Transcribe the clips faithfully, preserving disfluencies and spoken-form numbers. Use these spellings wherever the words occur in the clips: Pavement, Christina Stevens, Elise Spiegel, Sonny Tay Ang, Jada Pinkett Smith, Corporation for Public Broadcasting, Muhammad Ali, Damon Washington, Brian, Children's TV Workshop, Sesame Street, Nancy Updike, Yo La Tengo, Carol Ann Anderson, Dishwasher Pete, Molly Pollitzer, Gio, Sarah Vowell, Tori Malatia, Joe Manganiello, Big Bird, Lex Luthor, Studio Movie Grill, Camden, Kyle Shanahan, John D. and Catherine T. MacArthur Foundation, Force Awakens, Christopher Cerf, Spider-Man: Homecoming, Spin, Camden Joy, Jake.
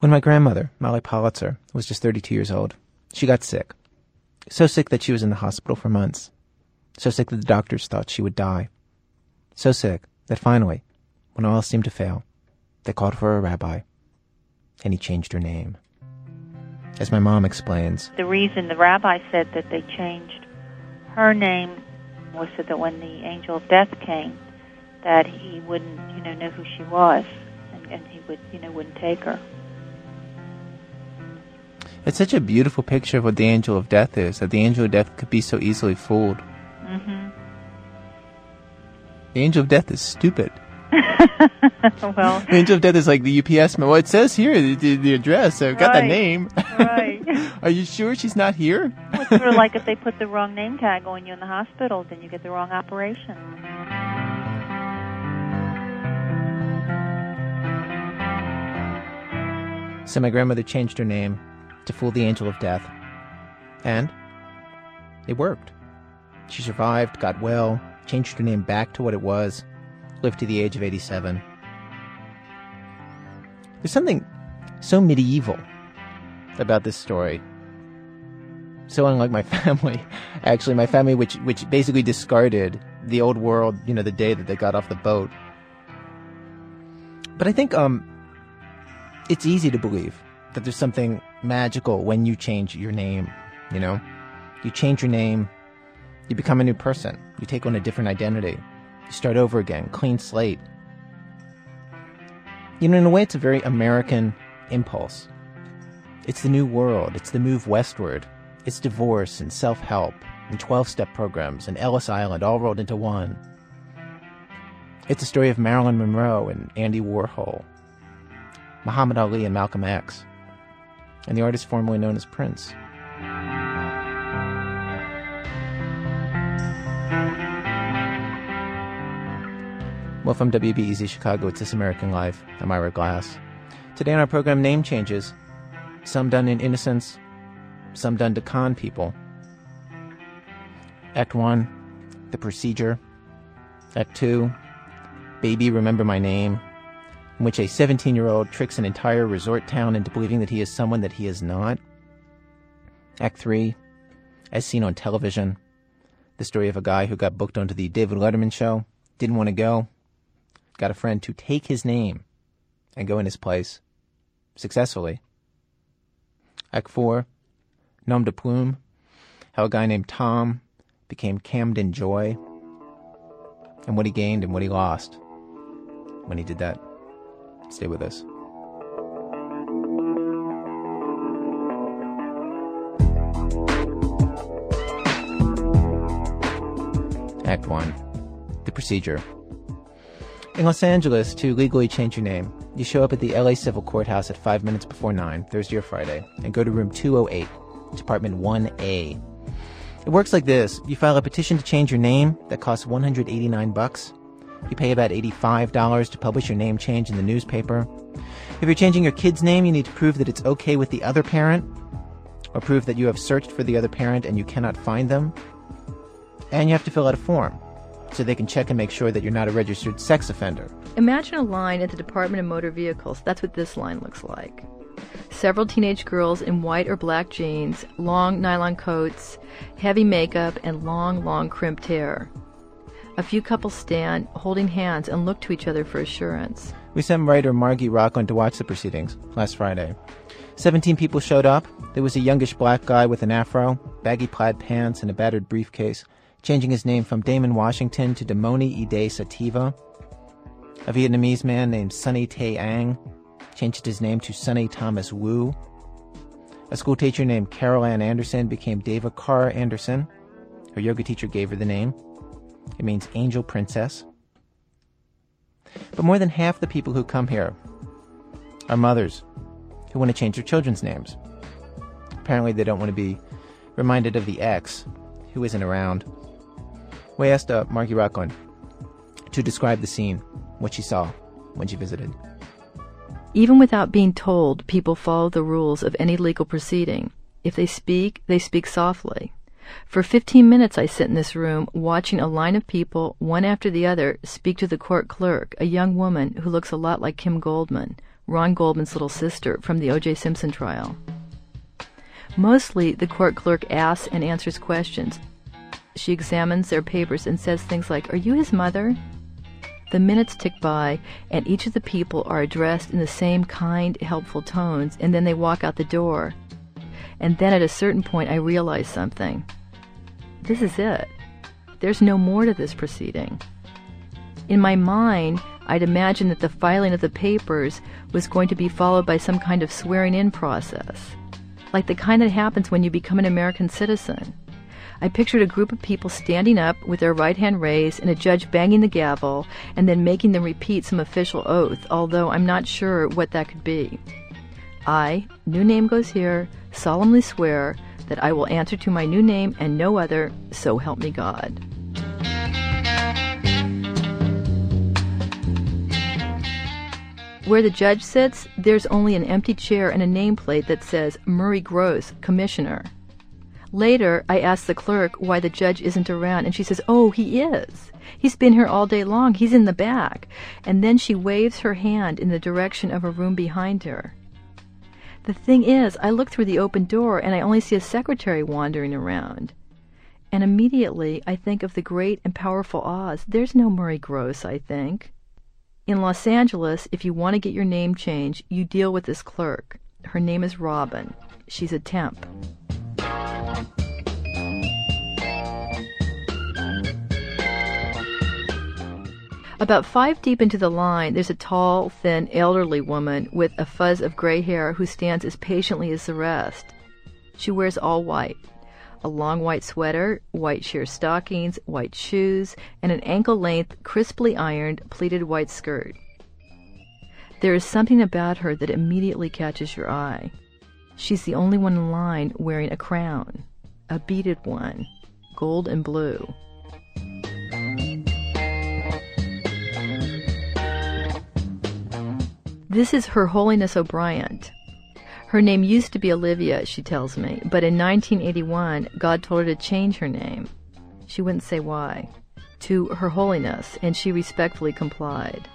when my grandmother, Molly Pollitzer, was just thirty-two years old. She got sick. So sick that she was in the hospital for months. So sick that the doctors thought she would die. So sick that finally, when all seemed to fail, they called for a rabbi, and he changed her name. As my mom explains, the reason the rabbi said that they changed her name was so that when the angel of death came, that he wouldn't, you know, know who she was, and, and he would, you know, wouldn't take her. It's such a beautiful picture of what the angel of death is, that the angel of death could be so easily fooled. Mm-hmm. The angel of death is stupid. Well, the angel of death is like the U P S man. Well, it says here the, the, the address. I've got right. the name. Right. Are you sure she's not here? Well, it's sort of like if they put the wrong name tag on you in the hospital, then you get the wrong operation. So my grandmother changed her name to fool the angel of death. And it worked. She survived, got well, changed her name back to what it was, lived to the age of eighty-seven. There's something so medieval about this story. So unlike my family. Actually, my family, which, which basically discarded the old world, you know, the day that they got off the boat. But I think um, it's easy to believe that there's something magical when you change your name, you know? You change your name, you become a new person. You take on a different identity. You start over again, clean slate. You know, in a way, it's a very American impulse. It's the new world. It's the move westward. It's divorce and self-help and twelve-step programs and Ellis Island all rolled into one. It's a story of Marilyn Monroe and Andy Warhol, Muhammad Ali and Malcolm X, and the artist formerly known as Prince. Well, from W B E Z Chicago, it's This American Life. I'm Ira Glass. Today on our program, name changes. Some done in innocence, some done to con people. Act one, The Procedure. Act two, Baby Remember My Name, in which a seventeen-year-old tricks an entire resort town into believing that he is someone that he is not. Act three, As Seen on Television, the story of a guy who got booked onto the David Letterman show, didn't want to go, got a friend to take his name and go in his place, successfully. Act four, Nom de Plume, how a guy named Tom became Camden Joy, and what he gained and what he lost when he did that. Stay with us. Act one, The Procedure. In Los Angeles, to legally change your name, you show up at the L A Civil Courthouse at five minutes before nine, Thursday or Friday, and go to room two oh eight, Department one A. It works like this. You file a petition to change your name that costs one hundred eighty-nine bucks. You pay about eighty-five dollars to publish your name change in the newspaper. If you're changing your kid's name, you need to prove that it's okay with the other parent, or prove that you have searched for the other parent and you cannot find them. And you have to fill out a form so they can check and make sure that you're not a registered sex offender. Imagine a line at the Department of Motor Vehicles. That's what this line looks like. Several teenage girls in white or black jeans, long nylon coats, heavy makeup, and long, long crimped hair. A few couples stand, holding hands, and look to each other for assurance. We sent writer Margie Rockland to watch the proceedings last Friday. Seventeen people showed up. There was a youngish black guy with an afro, baggy plaid pants, and a battered briefcase, changing his name from Damon Washington to Damoni Ide Sativa. A Vietnamese man named Sonny Tay Ang changed his name to Sonny Thomas Wu. A schoolteacher named Carol Ann Anderson became Deva Carr Anderson. Her yoga teacher gave her the name. It means angel princess. But more than half the people who come here are mothers who want to change their children's names. Apparently they don't want to be reminded of the ex who isn't around. We asked uh, Margie Rockland to describe the scene, what she saw when she visited. Even without being told, people follow the rules of any legal proceeding. If they speak, they speak softly. For fifteen minutes I sit in this room, watching a line of people, one after the other, speak to the court clerk, a young woman who looks a lot like Kim Goldman, Ron Goldman's little sister, from the O J Simpson trial. Mostly, the court clerk asks and answers questions. She examines their papers and says things like, "Are you his mother?" The minutes tick by, and each of the people are addressed in the same kind, helpful tones, and then they walk out the door. And then at a certain point, I realize something. This is it. There's no more to this proceeding. In my mind, I'd imagined that the filing of the papers was going to be followed by some kind of swearing-in process, like the kind that happens when you become an American citizen. I pictured a group of people standing up with their right hand raised and a judge banging the gavel and then making them repeat some official oath, although I'm not sure what that could be. I, new name goes here, solemnly swear that I will answer to my new name and no other, so help me God. Where the judge sits, there's only an empty chair and a nameplate that says Murray Gross, Commissioner. Later, I asked the clerk why the judge isn't around, and she says, "Oh, he is. He's been here all day long. He's in the back." And then she waves her hand in the direction of a room behind her. The thing is, I look through the open door, and I only see a secretary wandering around. And immediately, I think of the great and powerful Oz. There's no Murray Gross, I think. In Los Angeles, if you want to get your name changed, you deal with this clerk. Her name is Robin. She's a temp. About five deep into the line, there's a tall, thin, elderly woman with a fuzz of gray hair who stands as patiently as the rest. She wears all white, a long white sweater, white sheer stockings, white shoes, and an ankle-length, crisply ironed, pleated white skirt. There is something about her that immediately catches your eye. She's the only one in line wearing a crown, a beaded one, gold and blue. This is Her Holiness O'Brien. Her name used to be Olivia, she tells me, but in nineteen eighty-one, God told her to change her name. She wouldn't say why. To Her Holiness, and she respectfully complied.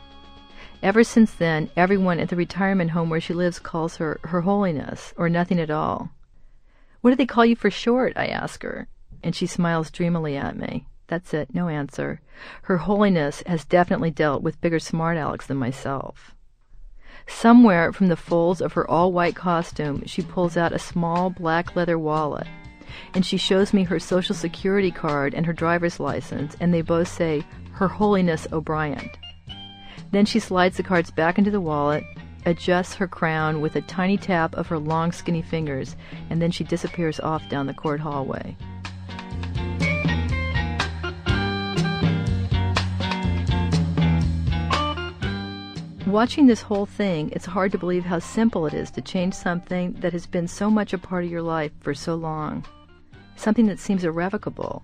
Ever since then, everyone at the retirement home where she lives calls her Her Holiness, or nothing at all. "What do they call you for short?" I ask her, and she smiles dreamily at me. That's it, no answer. Her Holiness has definitely dealt with bigger smart alecks than myself. Somewhere from the folds of her all-white costume, she pulls out a small black leather wallet, and she shows me her Social Security card and her driver's license, and they both say, "Her Holiness O'Brien." Then she slides the cards back into the wallet, adjusts her crown with a tiny tap of her long, skinny fingers, and then she disappears off down the court hallway. Watching this whole thing, it's hard to believe how simple it is to change something that has been so much a part of your life for so long. Something that seems irrevocable.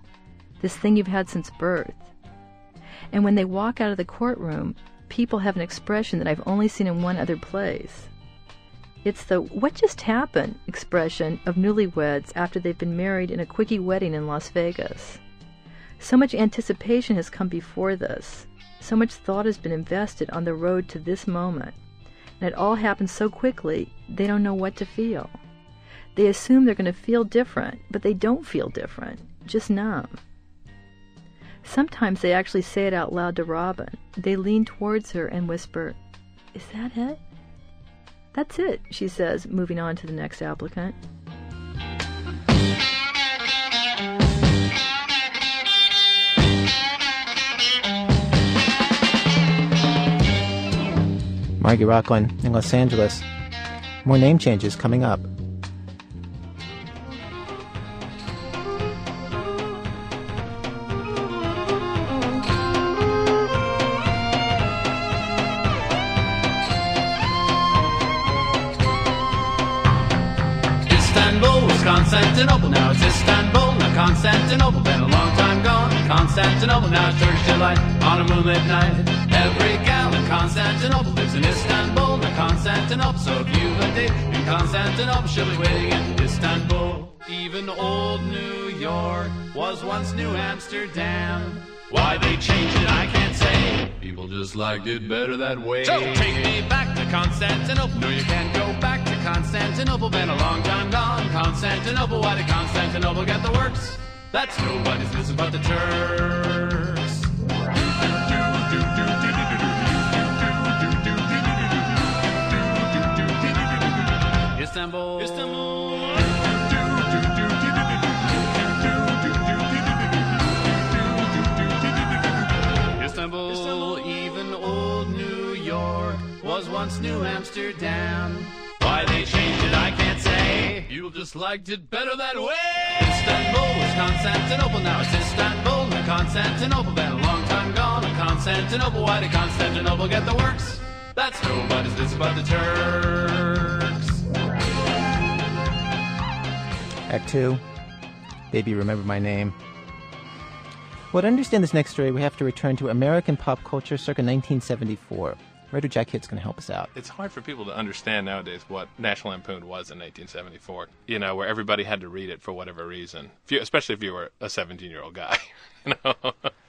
This thing you've had since birth. And when they walk out of the courtroom, people have an expression that I've only seen in one other place. It's the "what just happened" expression of newlyweds after they've been married in a quickie wedding in Las Vegas. So much anticipation has come before this. So much thought has been invested on the road to this moment, and it all happens so quickly they don't know what to feel. They assume they're going to feel different, but they don't feel different, just numb. Sometimes they actually say it out loud to Robin. They lean towards her and whisper, "Is that it?" "That's it," she says, moving on to the next applicant. Margie Rockland in Los Angeles. More name changes coming up. Istanbul was Constantinople, now it's Istanbul, now Constantinople, been a long time gone. Constantinople, now it's Turkish delight on a moonlit night. Every gal in Constantinople lives in Istanbul, now Constantinople. So if you've a date in Constantinople, she'll be waiting in Istanbul. Even old New York was once New Amsterdam. Why they changed it, I can't say. People just liked it better that way. So take me back to Constantinople. No, you can't go back to Constantinople. Been a long time gone. Constantinople, why did Constantinople get the works? That's nobody's business but the Turks. Istanbul. Istanbul. Istanbul. Istanbul. Even old New York was once New Amsterdam. Why they changed it, I can't say. You just liked it better that way. Istanbul was Constantinople, now it's Istanbul. And Constantinople been a long time gone. And Constantinople, why did Constantinople get the works? That's nobody's business but the Turks. Act two, Baby Remember My Name. Well, to understand this next story, we have to return to American pop culture circa nineteen seventy-four. Writer Jack Hitt's going to help us out. It's hard for people to understand nowadays what National Lampoon was in nineteen seventy-four, you know, where everybody had to read it for whatever reason, if you, especially if you were a seventeen-year-old guy. You know?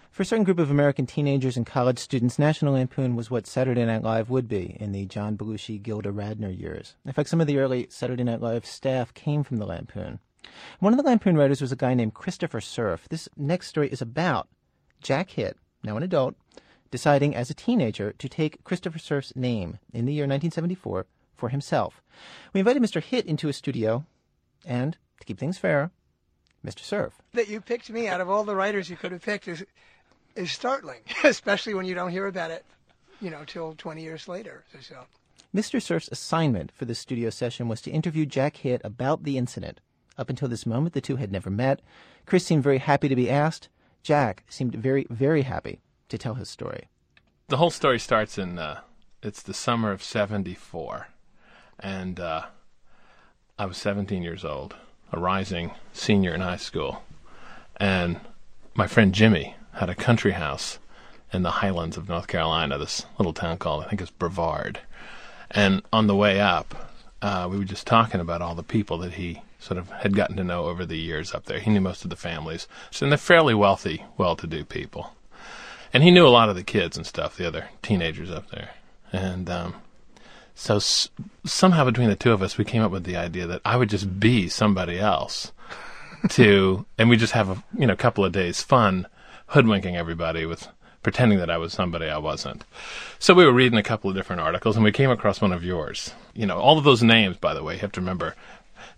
For a certain group of American teenagers and college students, National Lampoon was what Saturday Night Live would be in the John Belushi, Gilda Radner years. In fact, some of the early Saturday Night Live staff came from the Lampoon. One of the Lampoon writers was a guy named Christopher Cerf. This next story is about Jack Hitt, now an adult, deciding as a teenager to take Christopher Cerf's name in the year nineteen seventy-four for himself. We invited Mister Hitt into a studio, and, to keep things fair, Mister Cerf. That you picked me out of all the writers you could have picked is, is startling, especially when you don't hear about it, you know, till twenty years later or so. Mister Cerf's assignment for this studio session was to interview Jack Hitt about the incident. Up until this moment, the two had never met. Chris seemed very happy to be asked. Jack seemed very, very happy to tell his story. The whole story starts in, uh, it's the summer of seventy-four. And uh, I was seventeen years old, a rising senior in high school. And my friend Jimmy had a country house in the highlands of North Carolina, this little town called, I think it's Brevard. And on the way up, uh, we were just talking about all the people that he sort of had gotten to know over the years up there. He knew most of the families. So they're fairly wealthy, well-to-do people. And he knew a lot of the kids and stuff, the other teenagers up there. And um, so s- somehow between the two of us, we came up with the idea that I would just be somebody else to, and we just have a you know couple of days fun hoodwinking everybody with pretending that I was somebody I wasn't. So we were reading a couple of different articles, and we came across one of yours. You know, all of those names, by the way, you have to remember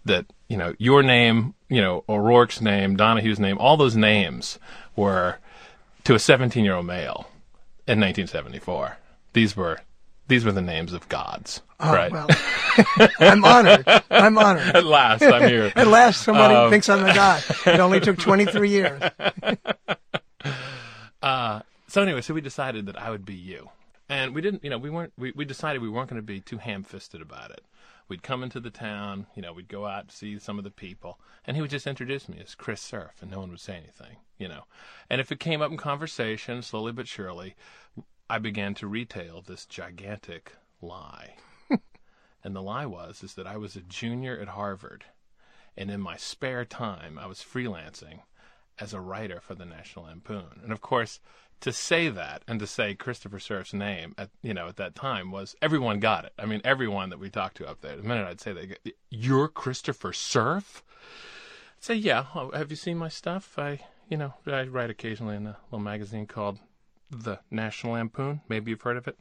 that, you know, your name, you know, O'Rourke's name, Donahue's name, all those names were, to a seventeen-year-old male in nineteen seventy-four, these were these were the names of gods, oh, right? Well, I'm honored. I'm honored. At last, I'm here. At last, somebody um, thinks I'm a god. It only took twenty-three years. uh, so anyway, so we decided that I would be you, and we didn't, you know, we weren't. We, we decided we weren't going to be too ham-fisted about it. We'd come into the town, you know, we'd go out and see some of the people, and he would just introduce me as Chris Cerf, and no one would say anything, you know. And if it came up in conversation, slowly but surely, I began to retail this gigantic lie. And the lie was is that I was a junior at Harvard, and in my spare time, I was freelancing as a writer for the National Lampoon. And, of course, to say that and to say Christopher Cerf's name at you know at that time was, everyone got it. I mean, everyone that we talked to up there, the minute I'd say that, you're Christopher Cerf? I'd say, yeah, have you seen my stuff? I, you know, I write occasionally in a little magazine called The National Lampoon. Maybe you've heard of it.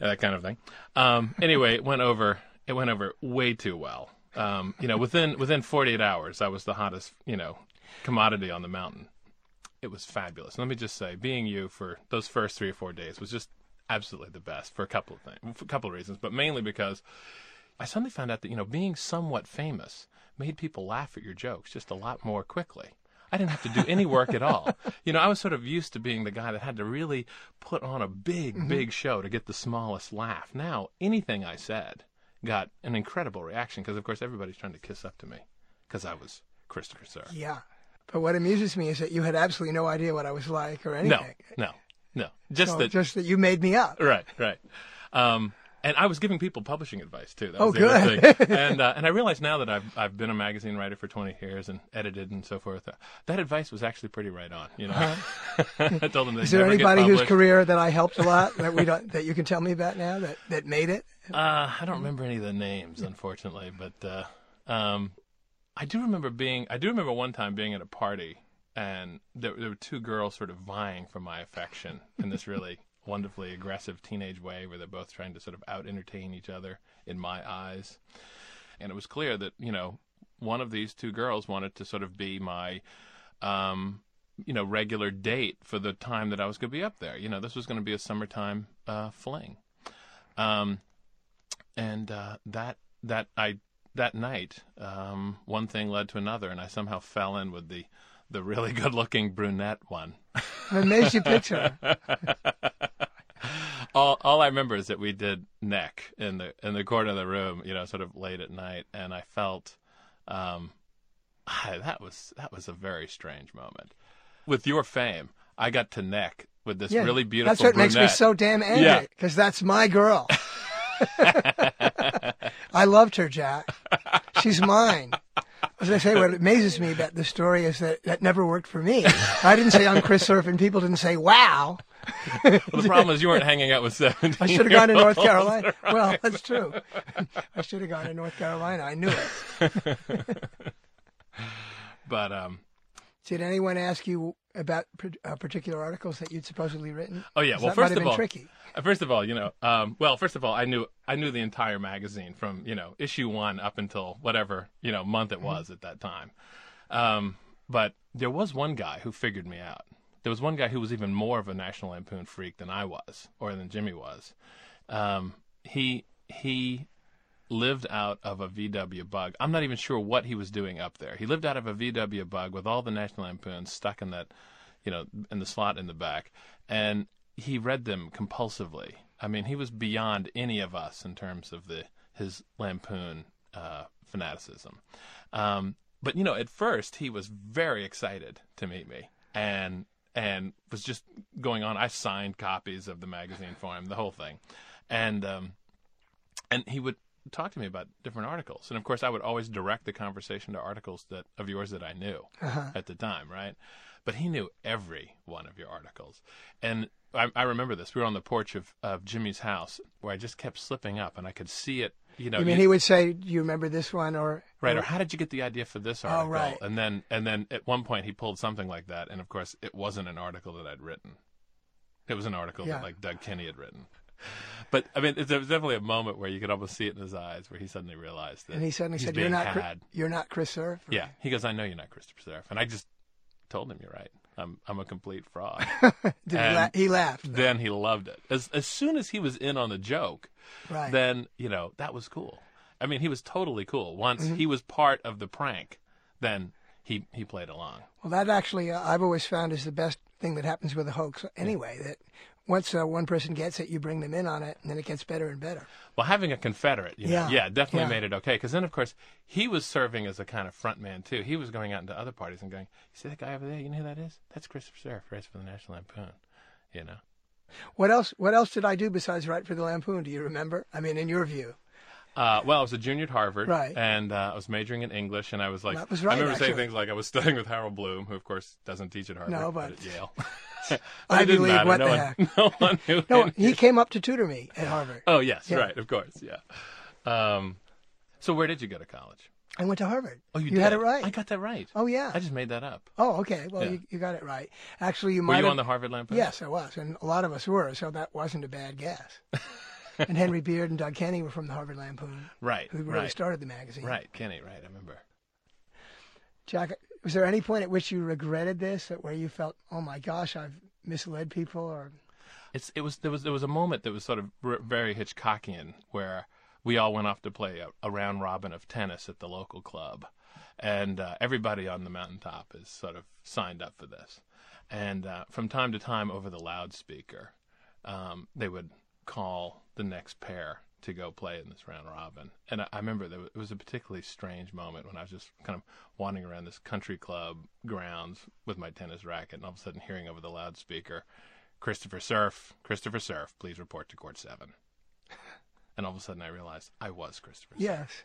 Yeah, that kind of thing. Um, anyway, it went over, it went over way too well. Um, you know, within, within forty-eight hours, I was the hottest, you know, commodity on the mountain. It was fabulous. Let me just say, being you for those first three or four days was just absolutely the best for a couple of things, for a couple of reasons, but mainly because I suddenly found out that, you know, being somewhat famous made people laugh at your jokes just a lot more quickly. I didn't have to do any work at all. You know, I was sort of used to being the guy that had to really put on a big, mm-hmm. big show to get the smallest laugh. Now, anything I said got an incredible reaction because, of course, everybody's trying to kiss up to me because I was Christopher Cerf. Yeah. But what amuses me is that you had absolutely no idea what I was like or anything. No, no, no. Just, so, that, just that you made me up. Right, right. Um, And I was giving people publishing advice, too. That was oh, the good. Thing. And, uh, and I realize now that I've I've been a magazine writer for twenty years and edited and so forth, uh, that advice was actually pretty right on. You know, uh-huh. I told them that. Is there anybody whose career that I helped a lot that we don't, that you can tell me about now that, that made it? Uh, I don't remember any of the names, unfortunately, but uh, um, I do remember being I do remember one time being at a party, and there, there were two girls sort of vying for my affection in this really wonderfully aggressive teenage way where they're both trying to sort of out-entertain each other in my eyes. And it was clear that, you know, one of these two girls wanted to sort of be my, um, you know, regular date for the time that I was going to be up there. You know, this was going to be a summertime uh, fling. Um, and uh, that that I that night, um, one thing led to another, and I somehow fell in with the, the really good-looking brunette one. I made you picture. All, all I remember is that we did neck in the in the corner of the room, you know, sort of late at night, and I felt um, I, that was that was a very strange moment. With your fame, I got to neck with this yeah, really beautiful. That's what brunette. Makes me so damn angry, because yeah. that's my girl. I loved her, Jack. She's mine. As I say, what amazes me about the story is that that never worked for me. I didn't say I'm Chris Cerf, and people didn't say, wow. Well, the problem is you weren't hanging out with seventeen. I should have gone to North Carolina. Right. Well, that's true. I should have gone to North Carolina. I knew it. But um, did anyone ask you about uh, particular articles that you'd supposedly written? Oh yeah. Well, that first might have of been all, tricky. Uh, first of all, you know, um, well, first of all, I knew I knew the entire magazine from you know issue one up until whatever you know month it was mm-hmm. at that time. Um, but there was one guy who figured me out. There was one guy who was even more of a National Lampoon freak than I was, or than Jimmy was. Um, he he lived out of a V W bug. I'm not even sure what he was doing up there. He lived out of a V W bug with all the National Lampoons stuck in that, you know, in the slot in the back, and he read them compulsively. I mean, he was beyond any of us in terms of the his Lampoon uh, fanaticism. Um, but you know, at first he was very excited to meet me, and And was just going on. I signed copies of the magazine for him, the whole thing, and um, and he would talk to me about different articles. And of course, I would always direct the conversation to articles that of yours that I knew uh-huh. at the time, right? But he knew every one of your articles, and I, I remember this. We were on the porch of, of Jimmy's house, where I just kept slipping up, and I could see it. You know, you mean you, he would say, "Do you remember this one?" Or right, or how did you get the idea for this article? Oh, right. And then, and then at one point he pulled something like that, and of course it wasn't an article that I'd written. It was an article yeah. that like Doug Kenney had written. But I mean, there was definitely a moment where you could almost see it in his eyes, where he suddenly realized that. And he suddenly said, "You're not, Chris, you're not Chris Cerf." Or? Yeah, he goes, "I know you're not Christopher Cerf," and I just told him, "You're right. I'm I'm a complete fraud." Did he, la he laughed. Though. Then he loved it. As as soon as he was in on the joke, right. then, you know, that was cool. I mean, he was totally cool. Once mm-hmm. he was part of the prank, then he he played along. Well, that actually uh, I've always found is the best thing that happens with a hoax anyway, yeah. that once uh, one person gets it, you bring them in on it, and then it gets better and better. Well, having a Confederate, you know, yeah. yeah, definitely yeah. made it okay. Because then, of course, he was serving as a kind of front man, too. He was going out into other parties and going, you see that guy over there? You know who that is? That's Christopher Cerf, writes for the National Lampoon, you know. What else What else did I do besides write for the Lampoon? Do you remember? I mean, in your view. Uh, well, I was a junior at Harvard, right. and uh, I was majoring in English, and I was like, that was right, I remember actually. saying things like I was studying with Harold Bloom, who, of course, doesn't teach at Harvard, no, but, but at Yale. I believe matter. What no the one, heck. No one knew no, him. He came up to tutor me at Harvard. Oh, yes, yeah. right, of course, yeah. Um, so where did you go to college? I went to Harvard. Oh, you, you did? You had it right. I got that right. Oh, yeah. I just made that up. Oh, okay. Well, yeah. you, you got it right. Actually, you might Were you have... on the Harvard Lampoon? Yes, I was, and a lot of us were, so that wasn't a bad guess. And Henry Beard and Doug Kenney were from the Harvard Lampoon. Right, Who really right. started the magazine. Right, Kenney, right, I remember. Jack, was there any point at which you regretted this, where you felt, oh, my gosh, I've misled people? Or it's it was there was there was a moment that was sort of r very Hitchcockian, where we all went off to play a, a round robin of tennis at the local club, and uh, everybody on the mountaintop is sort of signed up for this. And uh, from time to time over the loudspeaker, um, they would call the next pair to go play in this round robin. And I, I remember there was, it was a particularly strange moment when I was just kind of wandering around this country club grounds with my tennis racket, and all of a sudden hearing over the loudspeaker, Christopher Cerf, Christopher Cerf, please report to court seven. And all of a sudden I realized I was Christopher Cerf. Yes.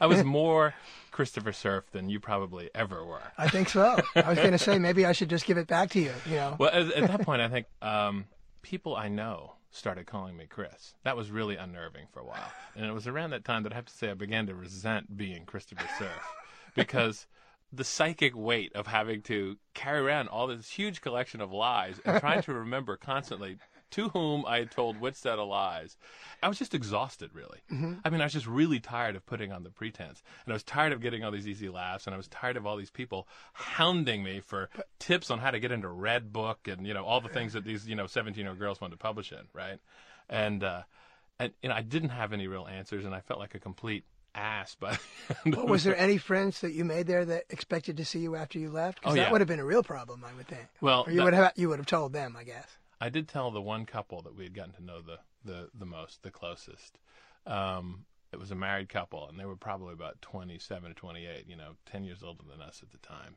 I was more Christopher Cerf than you probably ever were. I think so. I was going to say, maybe I should just give it back to you, you know. Well, at, at that point, I think um, people I know started calling me Chris. That was really unnerving for a while. And it was around that time that I have to say I began to resent being Christopher Cerf, because the psychic weight of having to carry around all this huge collection of lies and trying to remember constantly to whom I had told which set of lies. I was just exhausted, really. Mm-hmm. I mean, I was just really tired of putting on the pretense. And I was tired of getting all these easy laughs, and I was tired of all these people hounding me for tips on how to get into Red Book and, you know, all the things that these, you know, seventeen-year-old girls wanted to publish in, right? And, uh, and, and I didn't have any real answers, and I felt like a complete ass. But well, was there any friends that you made there that expected to see you after you left? Because oh, that yeah. would have been a real problem, I would think. Well, or you, that... would have, you would have told them, I guess. I did tell the one couple that we had gotten to know the, the, the most, the closest. Um, it was a married couple, and they were probably about twenty-seven or twenty-eight, you know, ten years older than us at the time.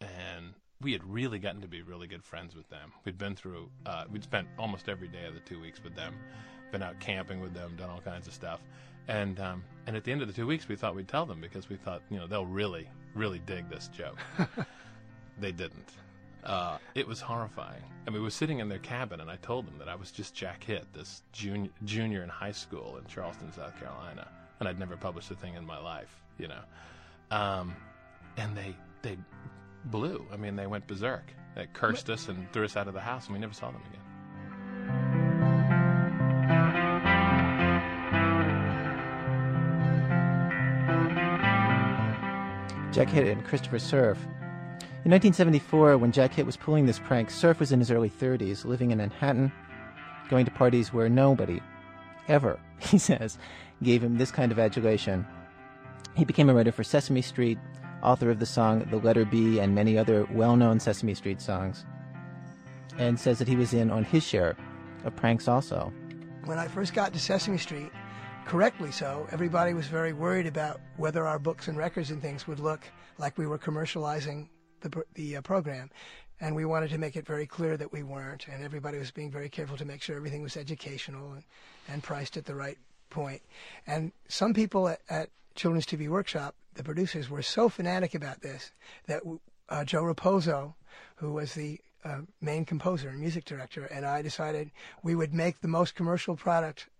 And we had really gotten to be really good friends with them. We'd been through, uh, we'd spent almost every day of the two weeks with them, been out camping with them, done all kinds of stuff. And um, and at the end of the two weeks, we thought we'd tell them because we thought, you know, they'll really, really dig this joke. They didn't. Uh, it was horrifying. I mean, we were sitting in their cabin, and I told them that I was just Jack Hitt, this junior, junior in high school in Charleston, South Carolina, and I'd never published a thing in my life, you know. Um, and they they blew. I mean, they went berserk. They cursed us and threw us out of the house, and we never saw them again. Jack Hitt and Christopher Cerf. In nineteen seventy-four, when Jack Hitt was pulling this prank, Cerf was in his early thirties, living in Manhattan, going to parties where nobody ever, he says, gave him this kind of adulation. He became a writer for Sesame Street, author of the song The Letter B and many other well-known Sesame Street songs, and says that he was in on his share of pranks also. When I first got to Sesame Street, correctly so, everybody was very worried about whether our books and records and things would look like we were commercializing the, the uh, program, and we wanted to make it very clear that we weren't, and everybody was being very careful to make sure everything was educational and, and priced at the right point. And some people at, at Children's T V Workshop, the producers, were so fanatic about this that uh, Joe Raposo, who was the uh, main composer and music director, and I decided we would make the most commercial product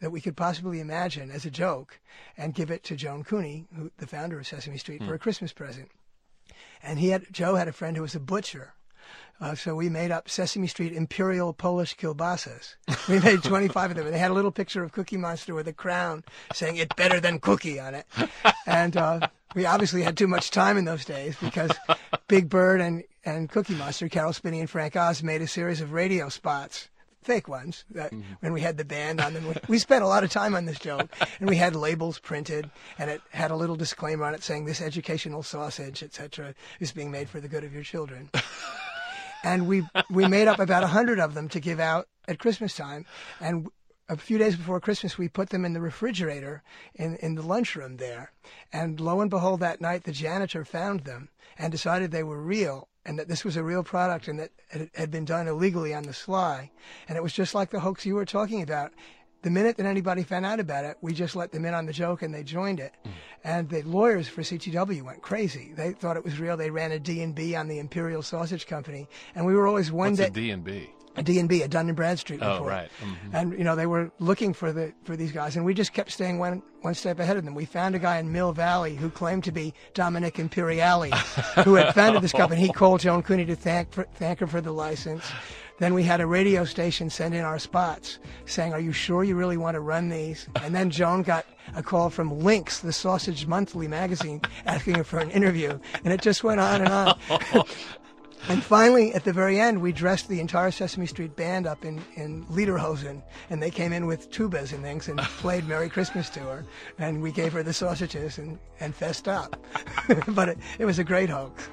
that we could possibly imagine as a joke and give it to Joan Cooney, who, the founder of Sesame Street, mm. for a Christmas present. And he had, Joe had a friend who was a butcher. Uh, so we made up Sesame Street Imperial Polish kielbasas. We made twenty-five of them. And they had a little picture of Cookie Monster with a crown saying "It's better than cookie" on it. And uh, we obviously had too much time in those days because Big Bird and, and Cookie Monster, Carol Spinney and Frank Oz, made a series of radio spots, fake ones, that mm-hmm. when we had the band on them. We, we spent a lot of time on this joke, and we had labels printed, and it had a little disclaimer on it saying this educational sausage, et cetera, is being made for the good of your children. And we we made up about a hundred of them to give out at Christmas time, and a few days before Christmas, we put them in the refrigerator in, in the lunchroom there, and lo and behold, that night, the janitor found them and decided they were real, and that this was a real product and that it had been done illegally on the sly. And it was just like the hoax you were talking about. The minute that anybody found out about it, we just let them in on the joke and they joined it. Mm. And the lawyers for C T W went crazy. They thought it was real. They ran a D and B on the Imperial Sausage Company. And we were always one What's day... What's a D and B? A D and B, a Dun and Bradstreet report. Oh, right. Mm-hmm. And, you know, they were looking for the for these guys, and we just kept staying one one step ahead of them. We found a guy in Mill Valley who claimed to be Dominic Imperiali, who had founded this company. He called Joan Cooney to thank, for, thank her for the license. Then we had a radio station send in our spots saying, "Are you sure you really want to run these?" And then Joan got a call from Lynx, the Sausage Monthly magazine, asking her for an interview. And it just went on and on. And finally, at the very end, we dressed the entire Sesame Street band up in, in lederhosen, and they came in with tubas and things and played "Merry Christmas" to her, and we gave her the sausages and, and fessed up. But it, it was a great hoax.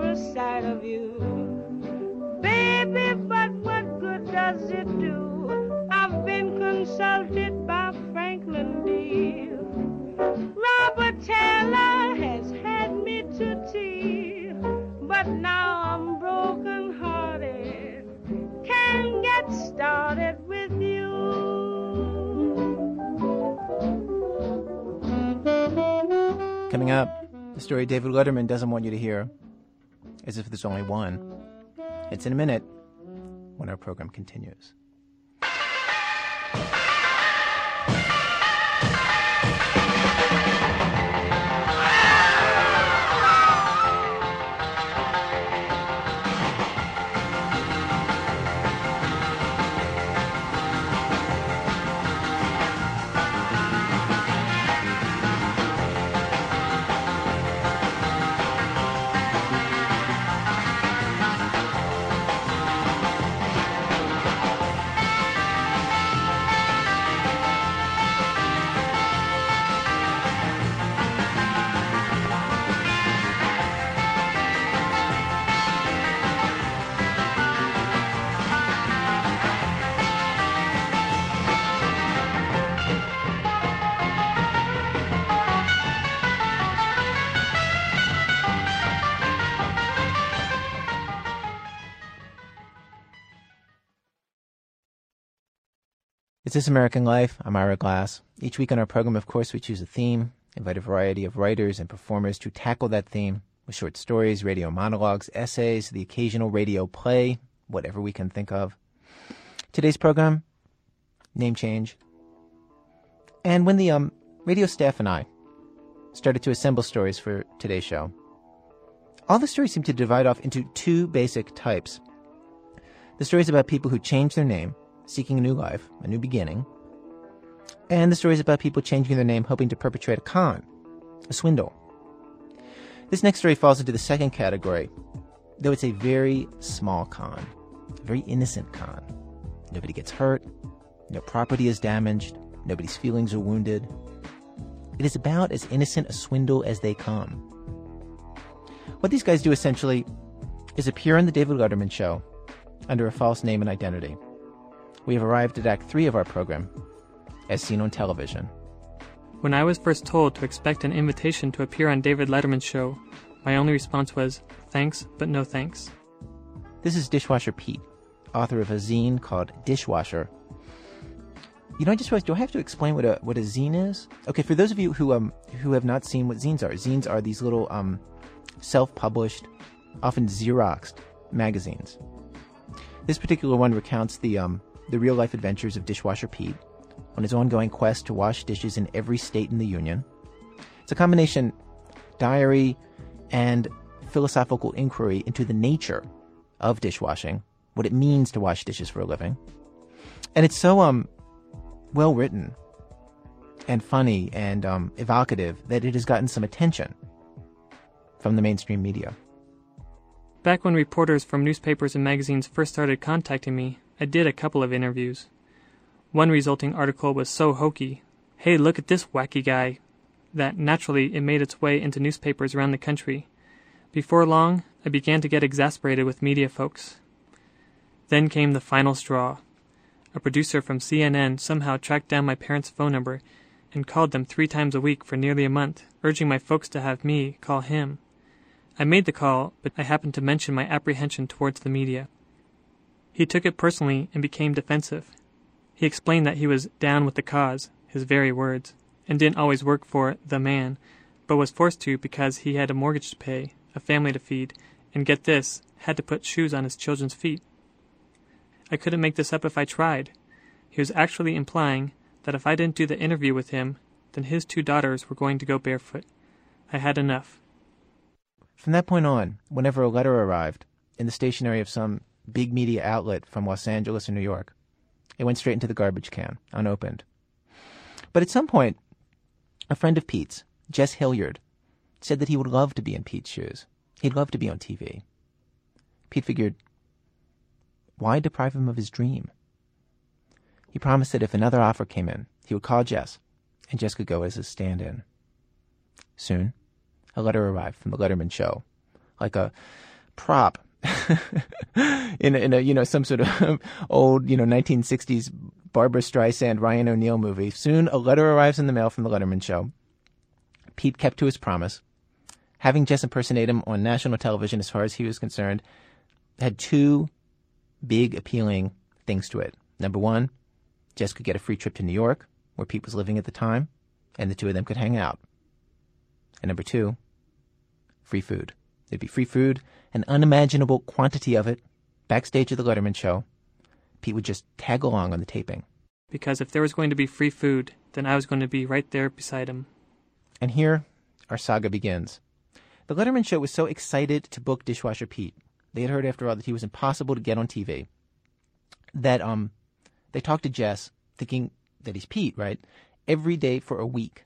for a sight of you. Baby, but what good does it do? I've been consulted by Franklin D. Robert Taylor has had me to tea, but now I'm broken-hearted. Can't get started with you. Coming up, the story David Letterman doesn't want you to hear, as if there's only one. It's in a minute when our program continues. This American Life. I'm Ira Glass. Each week on our program, of course, we choose a theme, invite a variety of writers and performers to tackle that theme with short stories, radio monologues, essays, the occasional radio play, whatever we can think of. Today's program, name change. And when the um, radio staff and I started to assemble stories for today's show, all the stories seemed to divide off into two basic types. The stories about people who change their name, seeking a new life, a new beginning, and the stories about people changing their name hoping to perpetrate a con, a swindle. This next story falls into the second category, though it's a very small con, a very innocent con. Nobody gets hurt, no property is damaged, nobody's feelings are wounded. It is about as innocent a swindle as they come. What these guys do essentially is appear on the David Letterman Show under a false name and identity. We have arrived at Act three of our program, as seen on television. When I was first told to expect an invitation to appear on David Letterman's show, my only response was, thanks, but no thanks. This is Dishwasher Pete, author of a zine called Dishwasher. You know, I just realized, do I have to explain what a what a zine is? Okay, for those of you who um who have not seen what zines are, zines are these little um self-published, often Xeroxed magazines. This particular one recounts the um. the real-life adventures of Dishwasher Pete on his ongoing quest to wash dishes in every state in the Union. It's a combination diary and philosophical inquiry into the nature of dishwashing, what it means to wash dishes for a living. And it's so um well-written and funny and um, evocative that it has gotten some attention from the mainstream media. Back when reporters from newspapers and magazines first started contacting me, I did a couple of interviews. One resulting article was so hokey, hey, look at this wacky guy, that naturally it made its way into newspapers around the country. Before long, I began to get exasperated with media folks. Then came the final straw. A producer from C N N somehow tracked down my parents' phone number and called them three times a week for nearly a month, urging my folks to have me call him. I made the call, but I happened to mention my apprehension towards the media. He took it personally and became defensive. He explained that he was down with the cause, his very words, and didn't always work for the man, but was forced to because he had a mortgage to pay, a family to feed, and get this, had to put shoes on his children's feet. I couldn't make this up if I tried. He was actually implying that if I didn't do the interview with him, then his two daughters were going to go barefoot. I had enough. From that point on, whenever a letter arrived in the stationery of some big media outlet from Los Angeles or New York, it went straight into the garbage can, unopened. But at some point, a friend of Pete's, Jess Hilliard, said that he would love to be in Pete's shoes. He'd love to be on T V. Pete figured, why deprive him of his dream? He promised that if another offer came in, he would call Jess, and Jess could go as his stand-in. Soon, a letter arrived from the Letterman Show, like a prop in a, in a you know some sort of old you know nineteen sixties Barbra Streisand Ryan O'Neal movie. Soon a letter arrives in the mail from the Letterman show. Pete kept to his promise. Having Jess impersonate him on national television, as far as he was concerned, had two big appealing things to it. Number one, Jess could get a free trip to New York, where Pete was living at the time, and the two of them could hang out. And number two, free food. There'd be free food, an unimaginable quantity of it, backstage at the Letterman show. Pete would just tag along on the taping. Because if there was going to be free food, then I was going to be right there beside him. And here, our saga begins. The Letterman show was so excited to book Dishwasher Pete. They had heard, after all, that he was impossible to get on T V. That um, they talked to Jess, thinking that he's Pete, right? Every day for a week.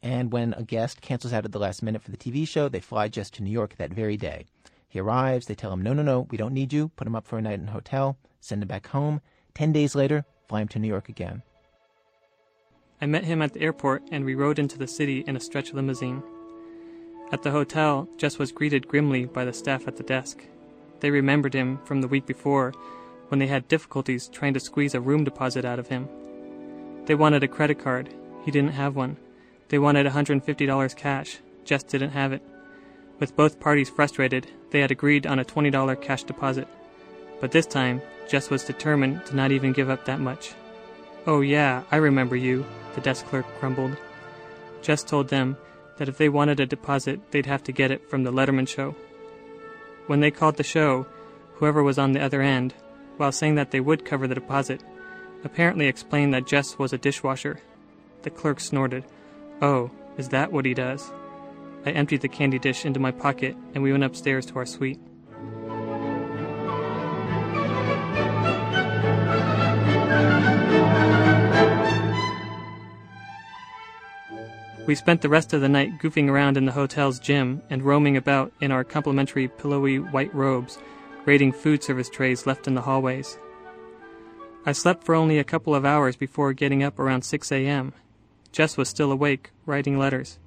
And when a guest cancels out at the last minute for the T V show, they fly Jess to New York that very day. He arrives. They tell him, no, no, no, we don't need you. Put him up for a night in a hotel. Send him back home. Ten days later, fly him to New York again. I met him at the airport, and we rode into the city in a stretch limousine. At the hotel, Jess was greeted grimly by the staff at the desk. They remembered him from the week before, when they had difficulties trying to squeeze a room deposit out of him. They wanted a credit card. He didn't have one. They wanted one hundred fifty dollars cash. Jess didn't have it. With both parties frustrated, they had agreed on a twenty dollars cash deposit. But this time, Jess was determined to not even give up that much. "Oh yeah, I remember you," the desk clerk grumbled. Jess told them that if they wanted a deposit, they'd have to get it from the Letterman show. When they called the show, whoever was on the other end, while saying that they would cover the deposit, apparently explained that Jess was a dishwasher. The clerk snorted. "Oh, is that what he does?" I emptied the candy dish into my pocket, and we went upstairs to our suite. We spent the rest of the night goofing around in the hotel's gym and roaming about in our complimentary pillowy white robes, raiding food service trays left in the hallways. I slept for only a couple of hours before getting up around six a.m. Jess was still awake, writing letters.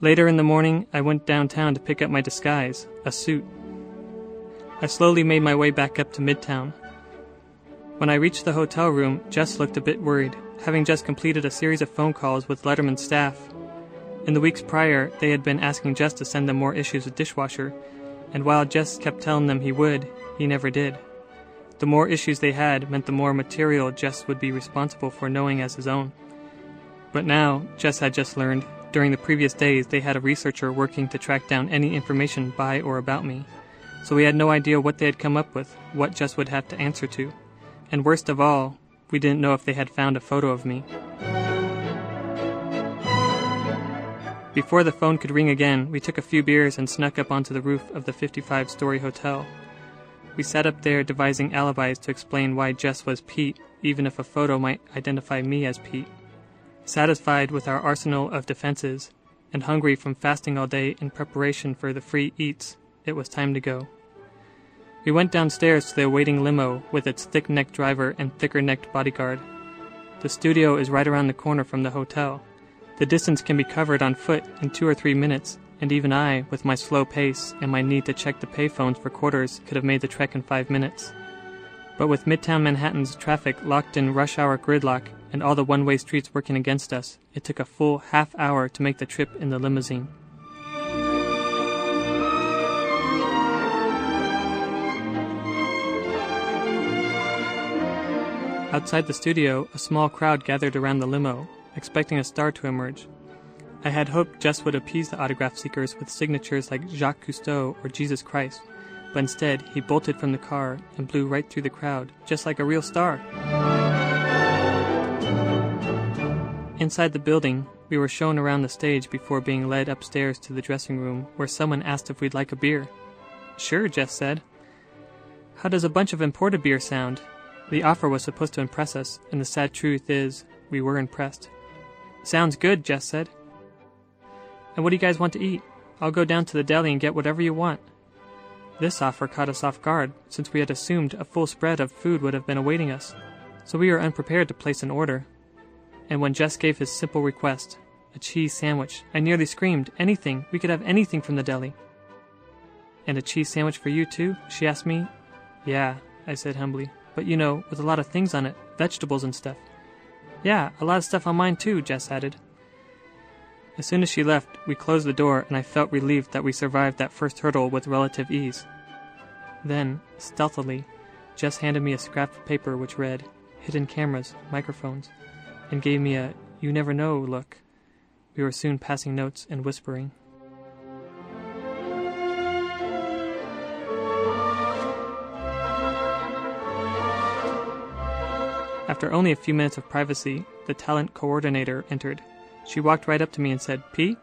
Later in the morning, I went downtown to pick up my disguise, a suit. I slowly made my way back up to Midtown. When I reached the hotel room, Jess looked a bit worried, having just completed a series of phone calls with Letterman's staff. In the weeks prior, they had been asking Jess to send them more issues with Dishwasher, and while Jess kept telling them he would, he never did. The more issues they had meant the more material Jess would be responsible for knowing as his own. But now, Jess had just learned, during the previous days they had a researcher working to track down any information by or about me, so we had no idea what they had come up with, what Jess would have to answer to. And worst of all, we didn't know if they had found a photo of me. Before the phone could ring again, we took a few beers and snuck up onto the roof of the fifty-five-story hotel. We sat up there devising alibis to explain why Jess was Pete, even if a photo might identify me as Pete. Satisfied with our arsenal of defenses, and hungry from fasting all day in preparation for the free eats, it was time to go. We went downstairs to the awaiting limo with its thick-necked driver and thicker-necked bodyguard. The studio is right around the corner from the hotel. The distance can be covered on foot in two or three minutes, and even I, with my slow pace and my need to check the payphones for quarters, could have made the trek in five minutes. But with Midtown Manhattan's traffic locked in rush-hour gridlock and all the one-way streets working against us, it took a full half hour to make the trip in the limousine. Outside the studio, a small crowd gathered around the limo, expecting a star to emerge. I had hoped Jess would appease the autograph seekers with signatures like Jacques Cousteau or Jesus Christ, but instead he bolted from the car and blew right through the crowd, just like a real star. Inside the building, we were shown around the stage before being led upstairs to the dressing room, where someone asked if we'd like a beer. "Sure," Jess said. "How does a bunch of imported beer sound?" The offer was supposed to impress us, and the sad truth is, we were impressed. "Sounds good," Jess said. "And what do you guys want to eat? I'll go down to the deli and get whatever you want." This offer caught us off guard, since we had assumed a full spread of food would have been awaiting us, so we were unprepared to place an order. And when Jess gave his simple request, a cheese sandwich, I nearly screamed, "Anything! We could have anything from the deli!" "And a cheese sandwich for you, too?" she asked me. "Yeah," I said humbly. "But, you know, with a lot of things on it, vegetables and stuff." "Yeah, a lot of stuff on mine, too," Jess added. As soon as she left, we closed the door, and I felt relieved that we survived that first hurdle with relative ease. Then, stealthily, Jess handed me a scrap of paper which read, "Hidden cameras, microphones," and gave me a you-never-know look. We were soon passing notes and whispering. After only a few minutes of privacy, the talent coordinator entered. She walked right up to me and said, "Pete?"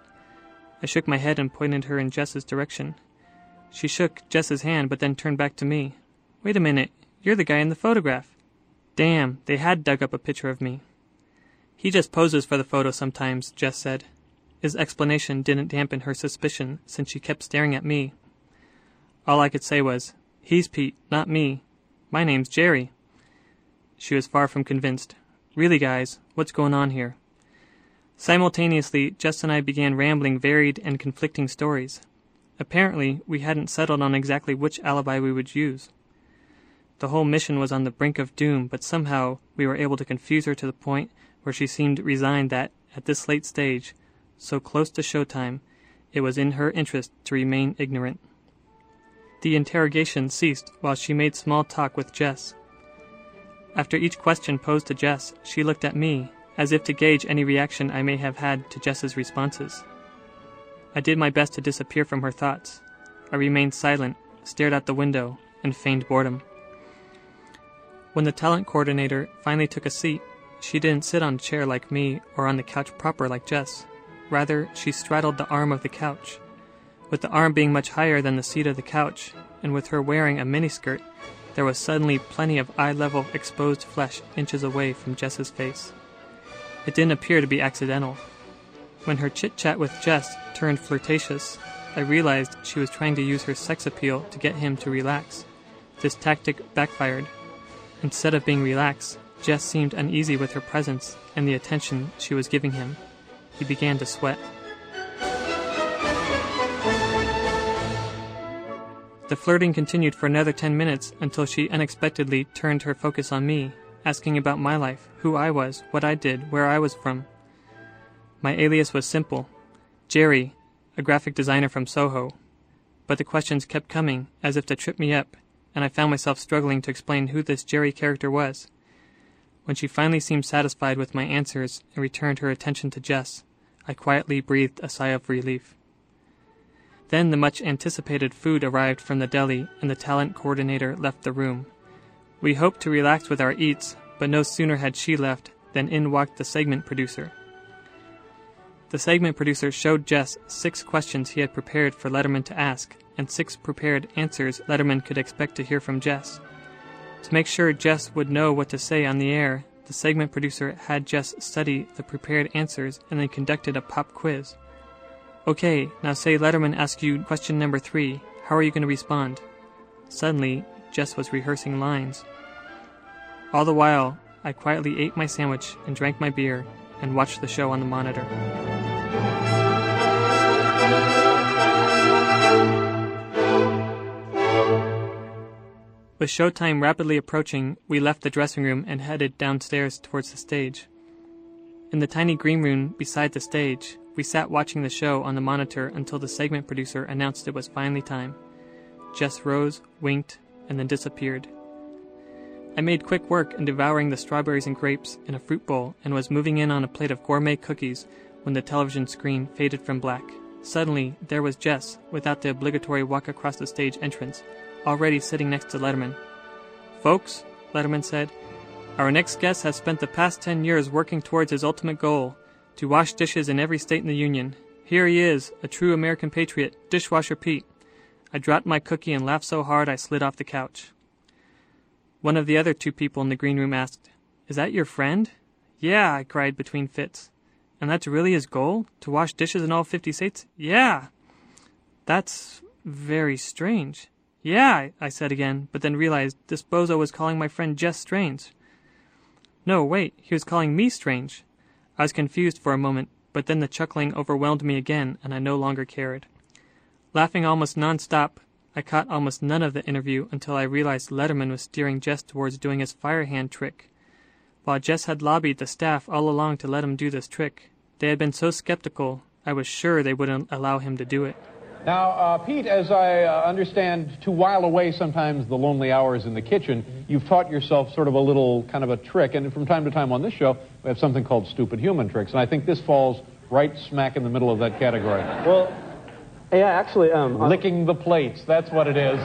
I shook my head and pointed her in Jess's direction. She shook Jess's hand but then turned back to me. "Wait a minute, you're the guy in the photograph." Damn, they had dug up a picture of me. "He just poses for the photo sometimes," Jess said. His explanation didn't dampen her suspicion since she kept staring at me. All I could say was, "He's Pete, not me. My name's Jerry." She was far from convinced. "Really, guys, what's going on here?" Simultaneously, Jess and I began rambling varied and conflicting stories. Apparently, we hadn't settled on exactly which alibi we would use. The whole mission was on the brink of doom, but somehow we were able to confuse her to the point where she seemed resigned that, at this late stage, so close to showtime, it was in her interest to remain ignorant. The interrogation ceased while she made small talk with Jess. After each question posed to Jess, she looked at me, as if to gauge any reaction I may have had to Jess's responses. I did my best to disappear from her thoughts. I remained silent, stared out the window, and feigned boredom. When the talent coordinator finally took a seat, she didn't sit on a chair like me or on the couch proper like Jess. Rather, she straddled the arm of the couch, with the arm being much higher than the seat of the couch, and with her wearing a miniskirt, there was suddenly plenty of eye-level exposed flesh inches away from Jess's face. It didn't appear to be accidental. When her chit-chat with Jess turned flirtatious, I realized she was trying to use her sex appeal to get him to relax. This tactic backfired. Instead of being relaxed, Jess seemed uneasy with her presence and the attention she was giving him. He began to sweat. The flirting continued for another ten minutes until she unexpectedly turned her focus on me, asking about my life, who I was, what I did, where I was from. My alias was simple, Jerry, a graphic designer from Soho. But the questions kept coming, as if to trip me up, and I found myself struggling to explain who this Jerry character was. When she finally seemed satisfied with my answers and returned her attention to Jess, I quietly breathed a sigh of relief. Then the much-anticipated food arrived from the deli, and the talent coordinator left the room. We hoped to relax with our eats, but no sooner had she left than in walked the segment producer. The segment producer showed Jess six questions he had prepared for Letterman to ask, and six prepared answers Letterman could expect to hear from Jess. To make sure Jess would know what to say on the air, the segment producer had Jess study the prepared answers and then conducted a pop quiz. "Okay, now say Letterman asks you question number three. How are you going to respond?" Suddenly, Jess was rehearsing lines. All the while, I quietly ate my sandwich and drank my beer and watched the show on the monitor. With showtime rapidly approaching, we left the dressing room and headed downstairs towards the stage. In the tiny green room beside the stage, we sat watching the show on the monitor until the segment producer announced it was finally time. Jess rose, winked, and then disappeared. I made quick work in devouring the strawberries and grapes in a fruit bowl and was moving in on a plate of gourmet cookies when the television screen faded from black. Suddenly, there was Jess, without the obligatory walk across the stage entrance, already sitting next to Letterman. "Folks," Letterman said, "our next guest has spent the past ten years working towards his ultimate goal, to wash dishes in every state in the Union. Here he is, a true American patriot, Dishwasher Pete." I dropped my cookie and laughed so hard I slid off the couch. One of the other two people in the green room asked, "Is that your friend?" "Yeah," I cried between fits. "And that's really his goal? To wash dishes in all fifty states?" "Yeah." "That's very strange." "Yeah," I said again, but then realized this bozo was calling my friend Jess strange. No, wait, he was calling me strange. I was confused for a moment, but then the chuckling overwhelmed me again, and I no longer cared. Laughing almost non-stop, I caught almost none of the interview until I realized Letterman was steering Jess towards doing his fire hand trick. While Jess had lobbied the staff all along to let him do this trick, they had been so skeptical, I was sure they wouldn't allow him to do it. Now, uh, Pete, as I uh, understand, to while away sometimes the lonely hours in the kitchen, you've taught yourself sort of a little kind of a trick, and from time to time on this show, we have something called stupid human tricks, and I think this falls right smack in the middle of that category. Well, yeah, actually... Um, Licking the plates, that's what it is.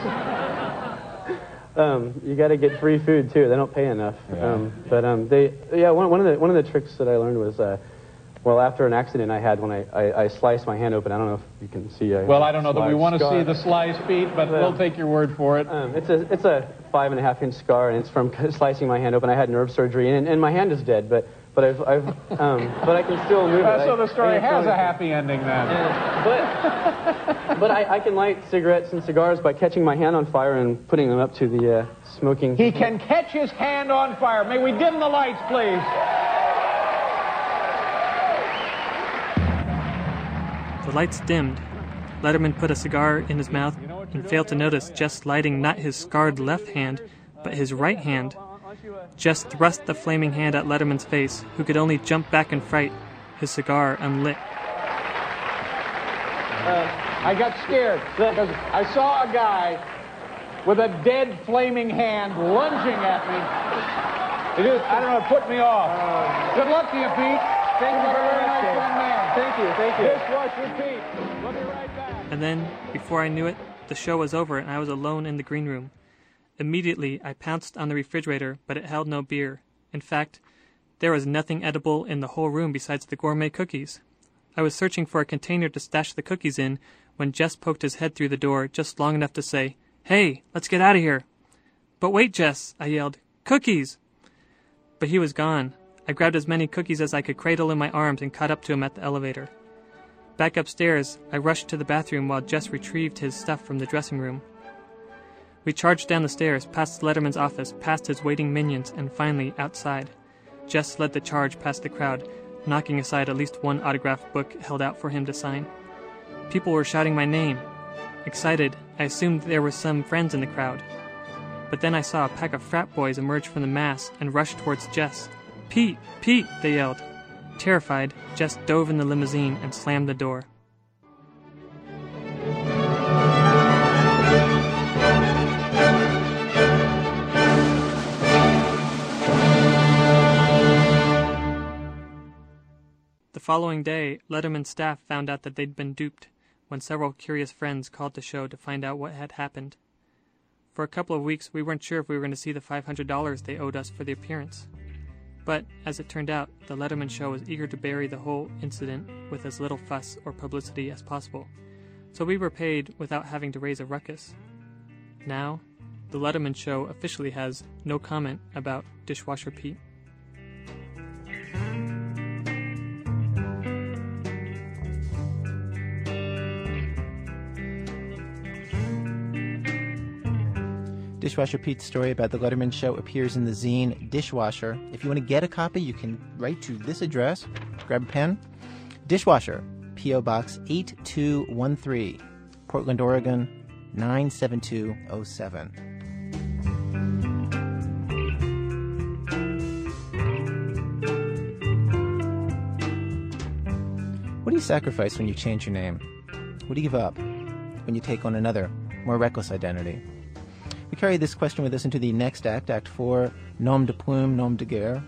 um, you got to get free food, too. They don't pay enough. Yeah. Um, but, um, they, yeah, one, one, of the, one of the tricks that I learned was... Uh, Well, after an accident I had when I, I, I sliced my hand open, I don't know if you can see. I well, I don't know that we want scar. to see the slice, Pete, but well, we'll take your word for it. Um, it's a it's a five and a half inch scar, and it's from slicing my hand open. I had nerve surgery, and, and my hand is dead, but but I've I've um, but I can still move uh, it. So I, the story has a happy ending then. Yeah. But but I, I can light cigarettes and cigars by catching my hand on fire and putting them up to the uh, smoking. He can catch his hand on fire. May we dim the lights, please. The lights dimmed. Letterman put a cigar in his mouth and failed to notice Jess lighting not his scarred left hand, but his right hand. Jess thrust the flaming hand at Letterman's face, who could only jump back in fright, his cigar unlit. Uh, I got scared because I saw a guy with a dead flaming hand lunging at me. It is, I don't know, it put me off. Good luck to you, Pete. Thank you very much, young man. Thank you, thank you. Dishwasher Pete. We'll be right back. And then, before I knew it, the show was over and I was alone in the green room. Immediately, I pounced on the refrigerator, but it held no beer. In fact, there was nothing edible in the whole room besides the gourmet cookies. I was searching for a container to stash the cookies in when Jess poked his head through the door just long enough to say, "Hey, let's get out of here." "But wait, Jess," I yelled. "Cookies!" But he was gone. I grabbed as many cookies as I could cradle in my arms and caught up to him at the elevator. Back upstairs, I rushed to the bathroom while Jess retrieved his stuff from the dressing room. We charged down the stairs, past Letterman's office, past his waiting minions, and finally outside. Jess led the charge past the crowd, knocking aside at least one autographed book held out for him to sign. People were shouting my name. Excited, I assumed there were some friends in the crowd. But then I saw a pack of frat boys emerge from the mass and rush towards Jess. "Pete! Pete!" they yelled. Terrified, Jess dove in the limousine and slammed the door. The following day, Letterman's staff found out that they'd been duped when several curious friends called the show to find out what had happened. For a couple of weeks, we weren't sure if we were going to see the five hundred dollars they owed us for the appearance. But, as it turned out, the Letterman show was eager to bury the whole incident with as little fuss or publicity as possible, so we were paid without having to raise a ruckus. Now, the Letterman show officially has no comment about Dishwasher Pete. Dishwasher Pete's story about the Letterman show appears in the zine Dishwasher. If you want to get a copy, you can write to this address. Grab a pen. Dishwasher, P O Box eight two one three, Portland, Oregon, nine seven two oh seven. What do you sacrifice when you change your name? What do you give up when you take on another, more reckless identity? We carry this question with us into the next act, Act four, Nom de Plume, Nom de Guerre.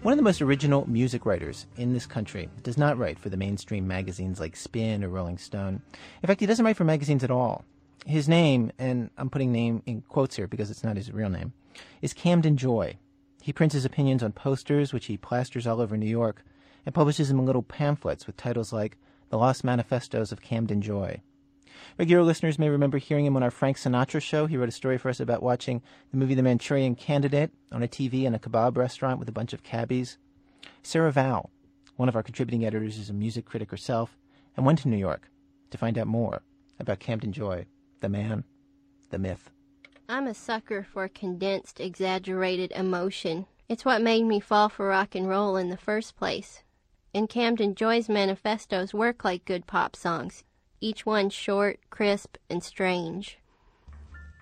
One of the most original music writers in this country does not write for the mainstream magazines like Spin or Rolling Stone. In fact, he doesn't write for magazines at all. His name, and I'm putting name in quotes here because it's not his real name, is Camden Joy. He prints his opinions on posters, which he plasters all over New York, and publishes them in little pamphlets with titles like The Lost Manifestos of Camden Joy. Regular listeners may remember hearing him on our Frank Sinatra show. He wrote a story for us about watching the movie The Manchurian Candidate on a T V in a kebab restaurant with a bunch of cabbies. Sarah Vowell, one of our contributing editors, is a music critic herself and went to New York to find out more about Camden Joy, the man, the myth. I'm a sucker for condensed, exaggerated emotion. It's what made me fall for rock and roll in the first place. And Camden Joy's manifestos work like good pop songs. each one short, crisp, and strange.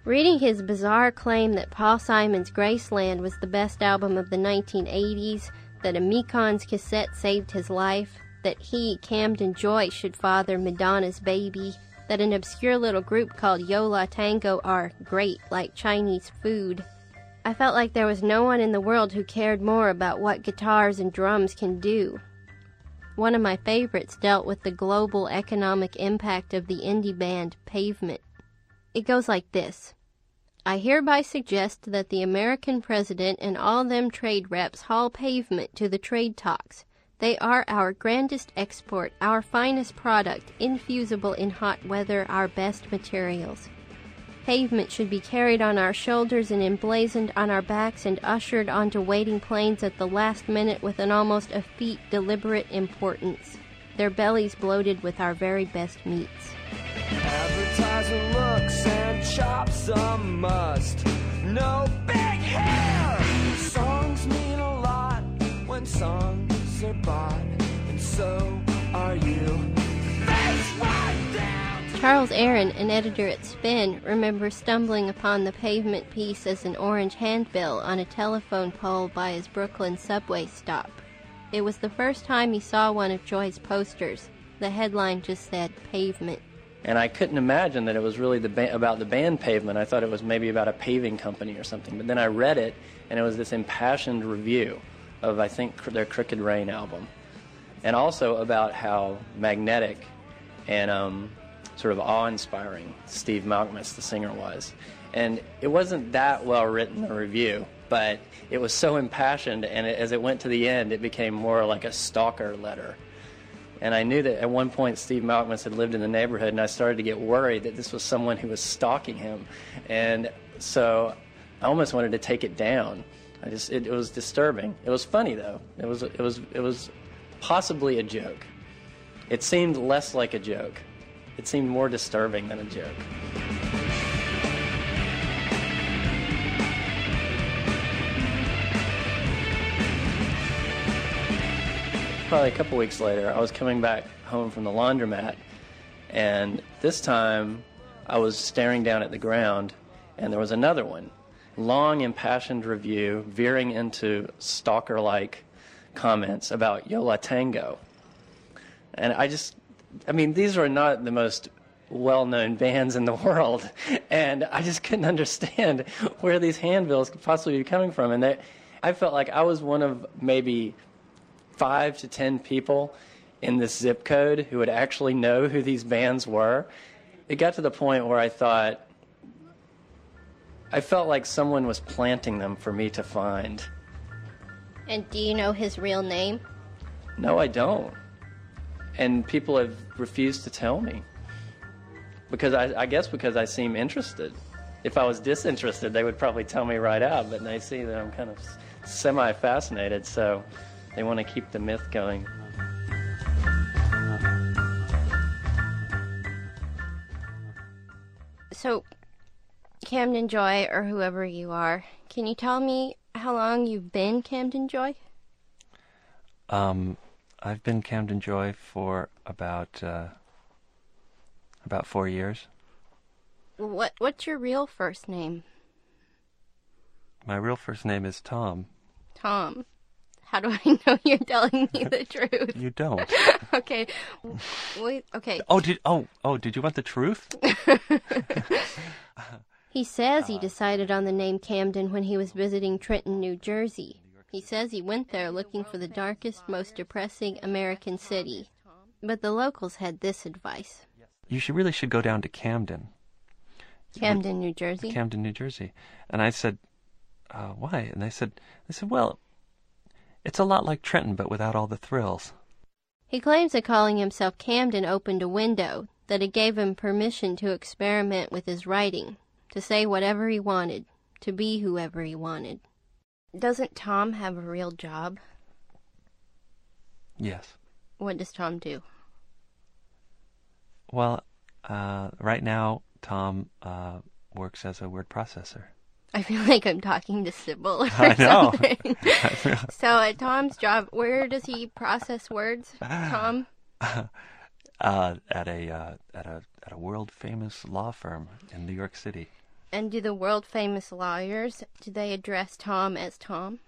Reading his bizarre claim that Paul Simon's Graceland was the best album of the nineteen eighties, that a Mekon's cassette saved his life, that he, Camden Joy, should father Madonna's baby, that an obscure little group called Yo La Tengo are great like Chinese food. I felt like there was no one in the world who cared more about what guitars and drums can do. One of my favorites dealt with the global economic impact of the indie band Pavement. It goes like this. I hereby suggest that the American president and all them trade reps haul Pavement to the trade talks. They are our grandest export, our finest product, infusible in hot weather, our best materials. Pavement should be carried on our shoulders and emblazoned on our backs and ushered onto waiting planes at the last minute with an almost effete, deliberate importance. Their bellies bloated with our very best meats. Advertising looks and chops a must. No big hair! Songs mean a lot when songs are bought, and so are you. Charles Aaron, an editor at Spin, remembers stumbling upon the Pavement piece as an orange handbill on a telephone pole by his Brooklyn subway stop. It was the first time he saw one of Joy's posters. The headline just said, Pavement. And I couldn't imagine that it was really the ba- about the band Pavement. I thought it was maybe about a paving company or something. But then I read it, and it was this impassioned review of, I think, their Crooked Rain album, and also about how magnetic and um, sort of awe-inspiring Steve Malkmus, the singer, was. And it wasn't that well-written a review, but it was so impassioned, and it, as it went to the end, it became more like a stalker letter. And I knew that at one point Steve Malkmus had lived in the neighborhood, and I started to get worried that this was someone who was stalking him. And so I almost wanted to take it down. I just, it, it was disturbing. It was funny, though. It was, it was, it was possibly a joke. It seemed less like a joke. It seemed more disturbing than a joke. Probably a couple weeks later, I was coming back home from the laundromat, and this time I was staring down at the ground, and there was another one. Long, impassioned review veering into stalker-like comments about Yo La Tengo. And I just, I mean, these are not the most well-known bands in the world, and I just couldn't understand where these handbills could possibly be coming from. And they, I felt like I was one of maybe five to ten people in this zip code who would actually know who these bands were. It got to the point where I thought, I felt like someone was planting them for me to find. And do you know his real name? No, I don't. And people have refused to tell me. Because I, I guess because I seem interested. If I was disinterested, they would probably tell me right out, but they see that I'm kind of semi-fascinated, so they want to keep the myth going. So, Camden Joy, or whoever you are, can you tell me how long you've been Camden Joy? Um, I've been Camden Joy for about uh, about four years. What What's your real first name? My real first name is Tom. Tom. How do I know you're telling me the truth? You don't. Okay. Wait. Okay. Oh, did oh oh did you want the truth? He says he decided on the name Camden when he was visiting Trenton, New Jersey. He says he went there looking for the darkest, most depressing American city. But the locals had this advice. You should really should go down to Camden. Camden, New Jersey? Camden, New Jersey. And I said, uh, why? And they said, they said, well, it's a lot like Trenton, but without all the thrills. He claims that calling himself Camden opened a window, that it gave him permission to experiment with his writing, to say whatever he wanted, to be whoever he wanted. Doesn't Tom have a real job? Yes. What does Tom do? Well, uh, right now, Tom uh, works as a word processor. I feel like I'm talking to Sybil or I know. something. I feel... So at Tom's job, where does he process words, Tom? uh, at a uh, at a at a world famous law firm in New York City. And do the world famous lawyers, do they address Tom as Tom?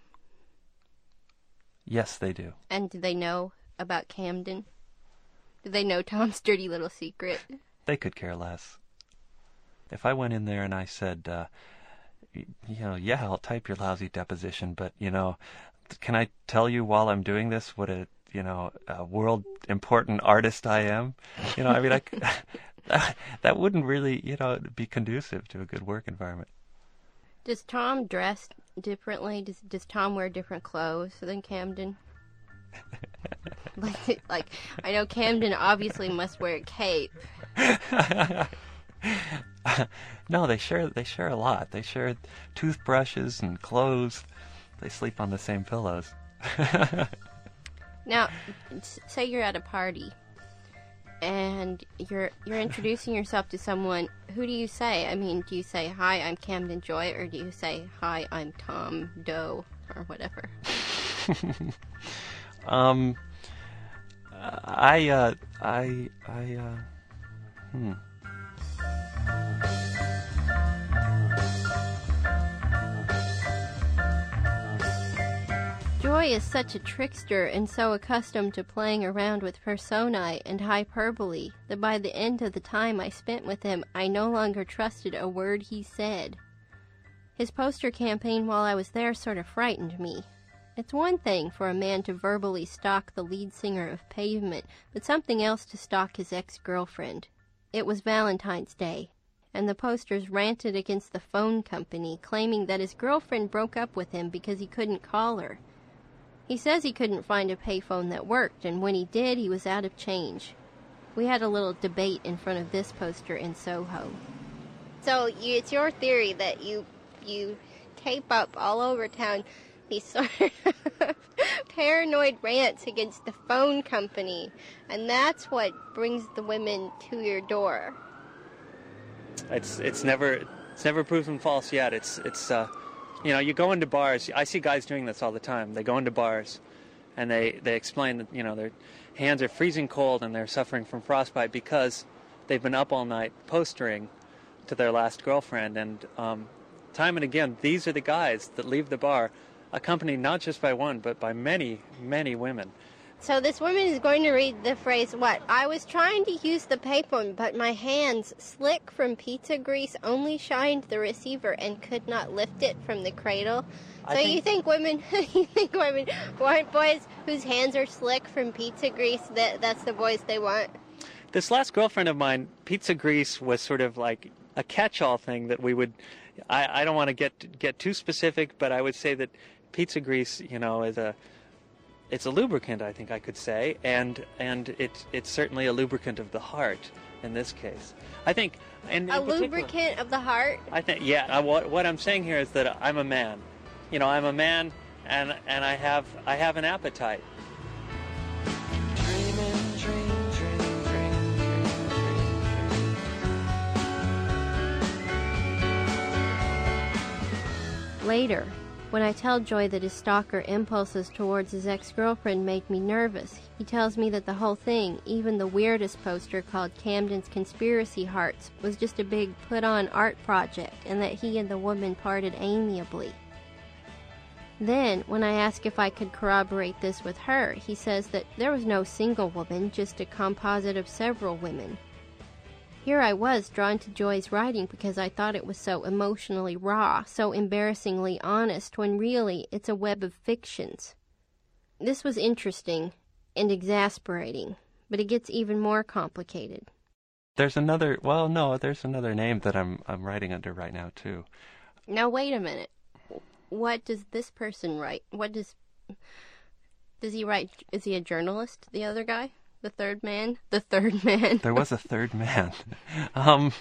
Yes, they do. And do they know about Camden? Do they know Tom's dirty little secret? They could care less. If I went in there and I said, uh, you know, yeah, I'll type your lousy deposition, but, you know, can I tell you while I'm doing this what a, you know, a world-important artist I am? You know, I mean, I, that, that wouldn't really, you know, be conducive to a good work environment. Does Tom dress differently? Does, does Tom wear different clothes than Camden? like, like, I know Camden obviously must wear a cape. No, they share they share a lot. They share toothbrushes and clothes. They sleep on the same pillows. Now, say you're at a party and you're you're introducing yourself to someone. Who do you say? I mean, do you say, "Hi, I'm Camden Joy," or do you say, "Hi, I'm Tom Doe," or whatever? um, I uh, I I uh, hmm. Joy is such a trickster and so accustomed to playing around with personae and hyperbole that by the end of the time I spent with him, I no longer trusted a word he said. His poster campaign while I was there sort of frightened me. It's one thing for a man to verbally stalk the lead singer of Pavement, but something else to stalk his ex-girlfriend. It was Valentine's Day, and the posters ranted against the phone company, claiming that his girlfriend broke up with him because he couldn't call her. He says he couldn't find a payphone that worked, and when he did, he was out of change. We had a little debate in front of this poster in Soho. So you, it's your theory that you you tape up all over town these sort of paranoid rants against the phone company, and that's what brings the women to your door. It's it's never it's never proven false yet. It's it's uh, you know, you go into bars. I see guys doing this all the time. They go into bars, and they they explain that, you know, their hands are freezing cold and they're suffering from frostbite because they've been up all night postering to their last girlfriend. And um, time and again, these are the guys that leave the bar, accompanied not just by one, but by many, many women. So this woman is going to read the phrase, what? I was trying to use the payphone, but my hands, slick from pizza grease, only shined the receiver and could not lift it from the cradle. I so think... you think women, you think women want boys whose hands are slick from pizza grease? That that's the boys they want? This last girlfriend of mine, pizza grease was sort of like a catch-all thing that we would, I, I don't want to get get too specific, but I would say that pizza grease, you know, is a it's a lubricant, I think I could say, and and it it's certainly a lubricant of the heart in this case. I think, and a lubricant of the heart. I think, yeah. I, what what I'm saying here is that I'm a man, you know, I'm a man, and and I have I have an appetite. Later, when I tell Joy that his stalker impulses towards his ex-girlfriend made me nervous, he tells me that the whole thing, even the weirdest poster called Camden's Conspiracy Hearts, was just a big put-on art project, and that he and the woman parted amiably. Then, when I ask if I could corroborate this with her, he says that there was no single woman, just a composite of several women. Here I was, drawn to Joy's writing because I thought it was so emotionally raw, so embarrassingly honest, when really it's a web of fictions. This was interesting and exasperating, but it gets even more complicated. There's another, well, no, there's another name that I'm I'm writing under right now, too. Now, wait a minute. What does this person write? What does, does he write, is he a journalist, the other guy? The third man? The third man. There was a third man. Um,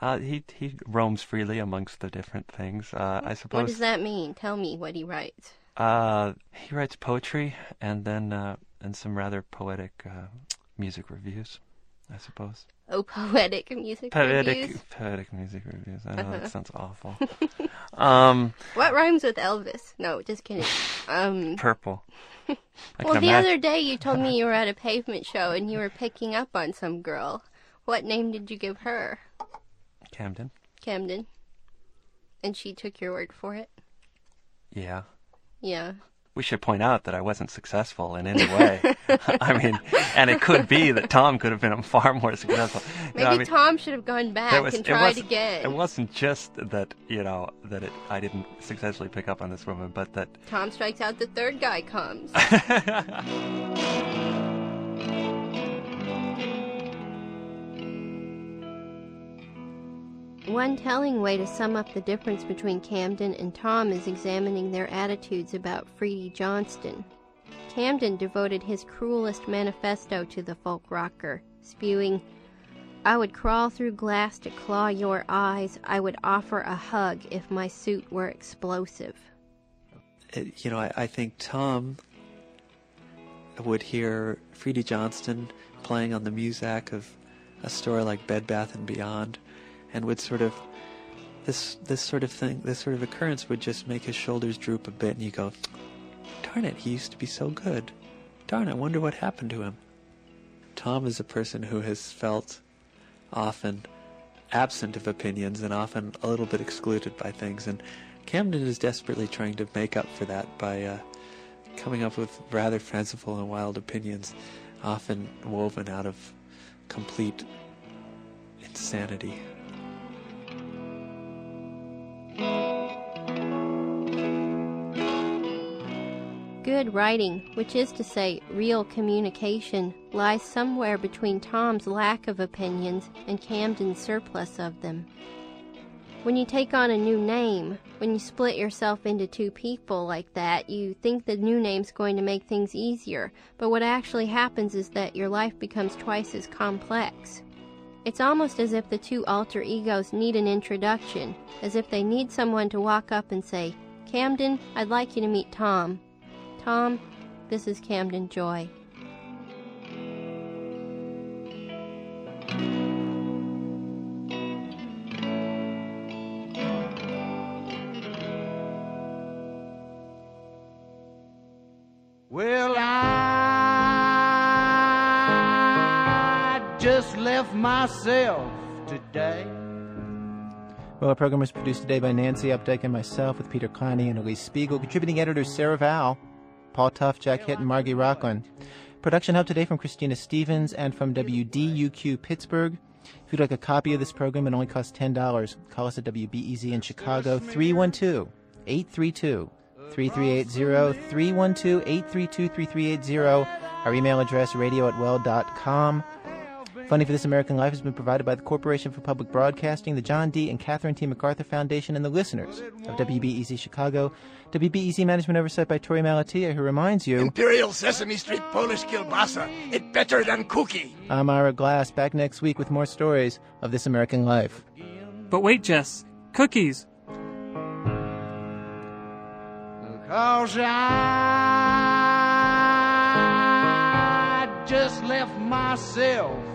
uh, he he roams freely amongst the different things, uh, I suppose. What does that mean? Tell me what he writes. Uh, he writes poetry and then uh, and some rather poetic uh, music reviews. I suppose. Oh, poetic music poetic, reviews. Poetic music reviews. I know uh-huh. that sounds awful. um, what rhymes with Elvis? No, just kidding. Um, purple. Well, the imagine. other day you told me you were at a Pavement show and you were picking up on some girl. What name did you give her? Camden. Camden. And she took your word for it? Yeah. Yeah. We should point out that I wasn't successful in any way. I mean, and it could be that Tom could have been far more successful. Maybe you know, I mean, Tom should have gone back was, and tried it again. It wasn't just that, you know, that it, I didn't successfully pick up on this woman, but that... Tom strikes out, the third guy comes. One telling way to sum up the difference between Camden and Tom is examining their attitudes about Freddie Johnston. Camden devoted his cruelest manifesto to the folk rocker, spewing, "I would crawl through glass to claw your eyes. I would offer a hug if my suit were explosive." It, you know, I, I think Tom would hear Freddie Johnston playing on the muzak of a store like Bed Bath and Beyond, and would sort of, this this sort of thing, this sort of occurrence would just make his shoulders droop a bit, and you go, darn it, he used to be so good. Darn, I wonder what happened to him. Tom is a person who has felt often absent of opinions and often a little bit excluded by things, and Camden is desperately trying to make up for that by uh, coming up with rather fanciful and wild opinions, often woven out of complete insanity. Good writing, which is to say real communication, lies somewhere between Tom's lack of opinions and Camden's surplus of them. When you take on a new name, when you split yourself into two people like that, you think the new name's going to make things easier, but what actually happens is that your life becomes twice as complex. It's almost as if the two alter egos need an introduction, as if they need someone to walk up and say, "Camden, I'd like you to meet Tom. Tom, this is Camden Joy." Well, I just left myself today. Well, our program was produced today by Nancy Updike and myself, with Peter Connie and Elise Spiegel, contributing editors Sarah Val, Paul Tuff, Jack Hitt, and Margie Rockland. Production help today from Christina Stevens and from W D U Q Pittsburgh. If you'd like a copy of this program, it only costs ten dollars. Call us at W B E Z in Chicago, three one two, eight three two, three three eight zero, three one two, eight three two, three three eight zero. Our email address, radio at well dot com. Funding for This American Life has been provided by the Corporation for Public Broadcasting, the John D. and Catherine T. MacArthur Foundation, and the listeners of W B E Z Chicago. W B E Z management oversight by Tori Malatia, who reminds you... Imperial Sesame Street Polish kielbasa. It's better than cookie. I'm Ira Glass, back next week with more stories of This American Life. But wait, Jess. Cookies. Because I just left myself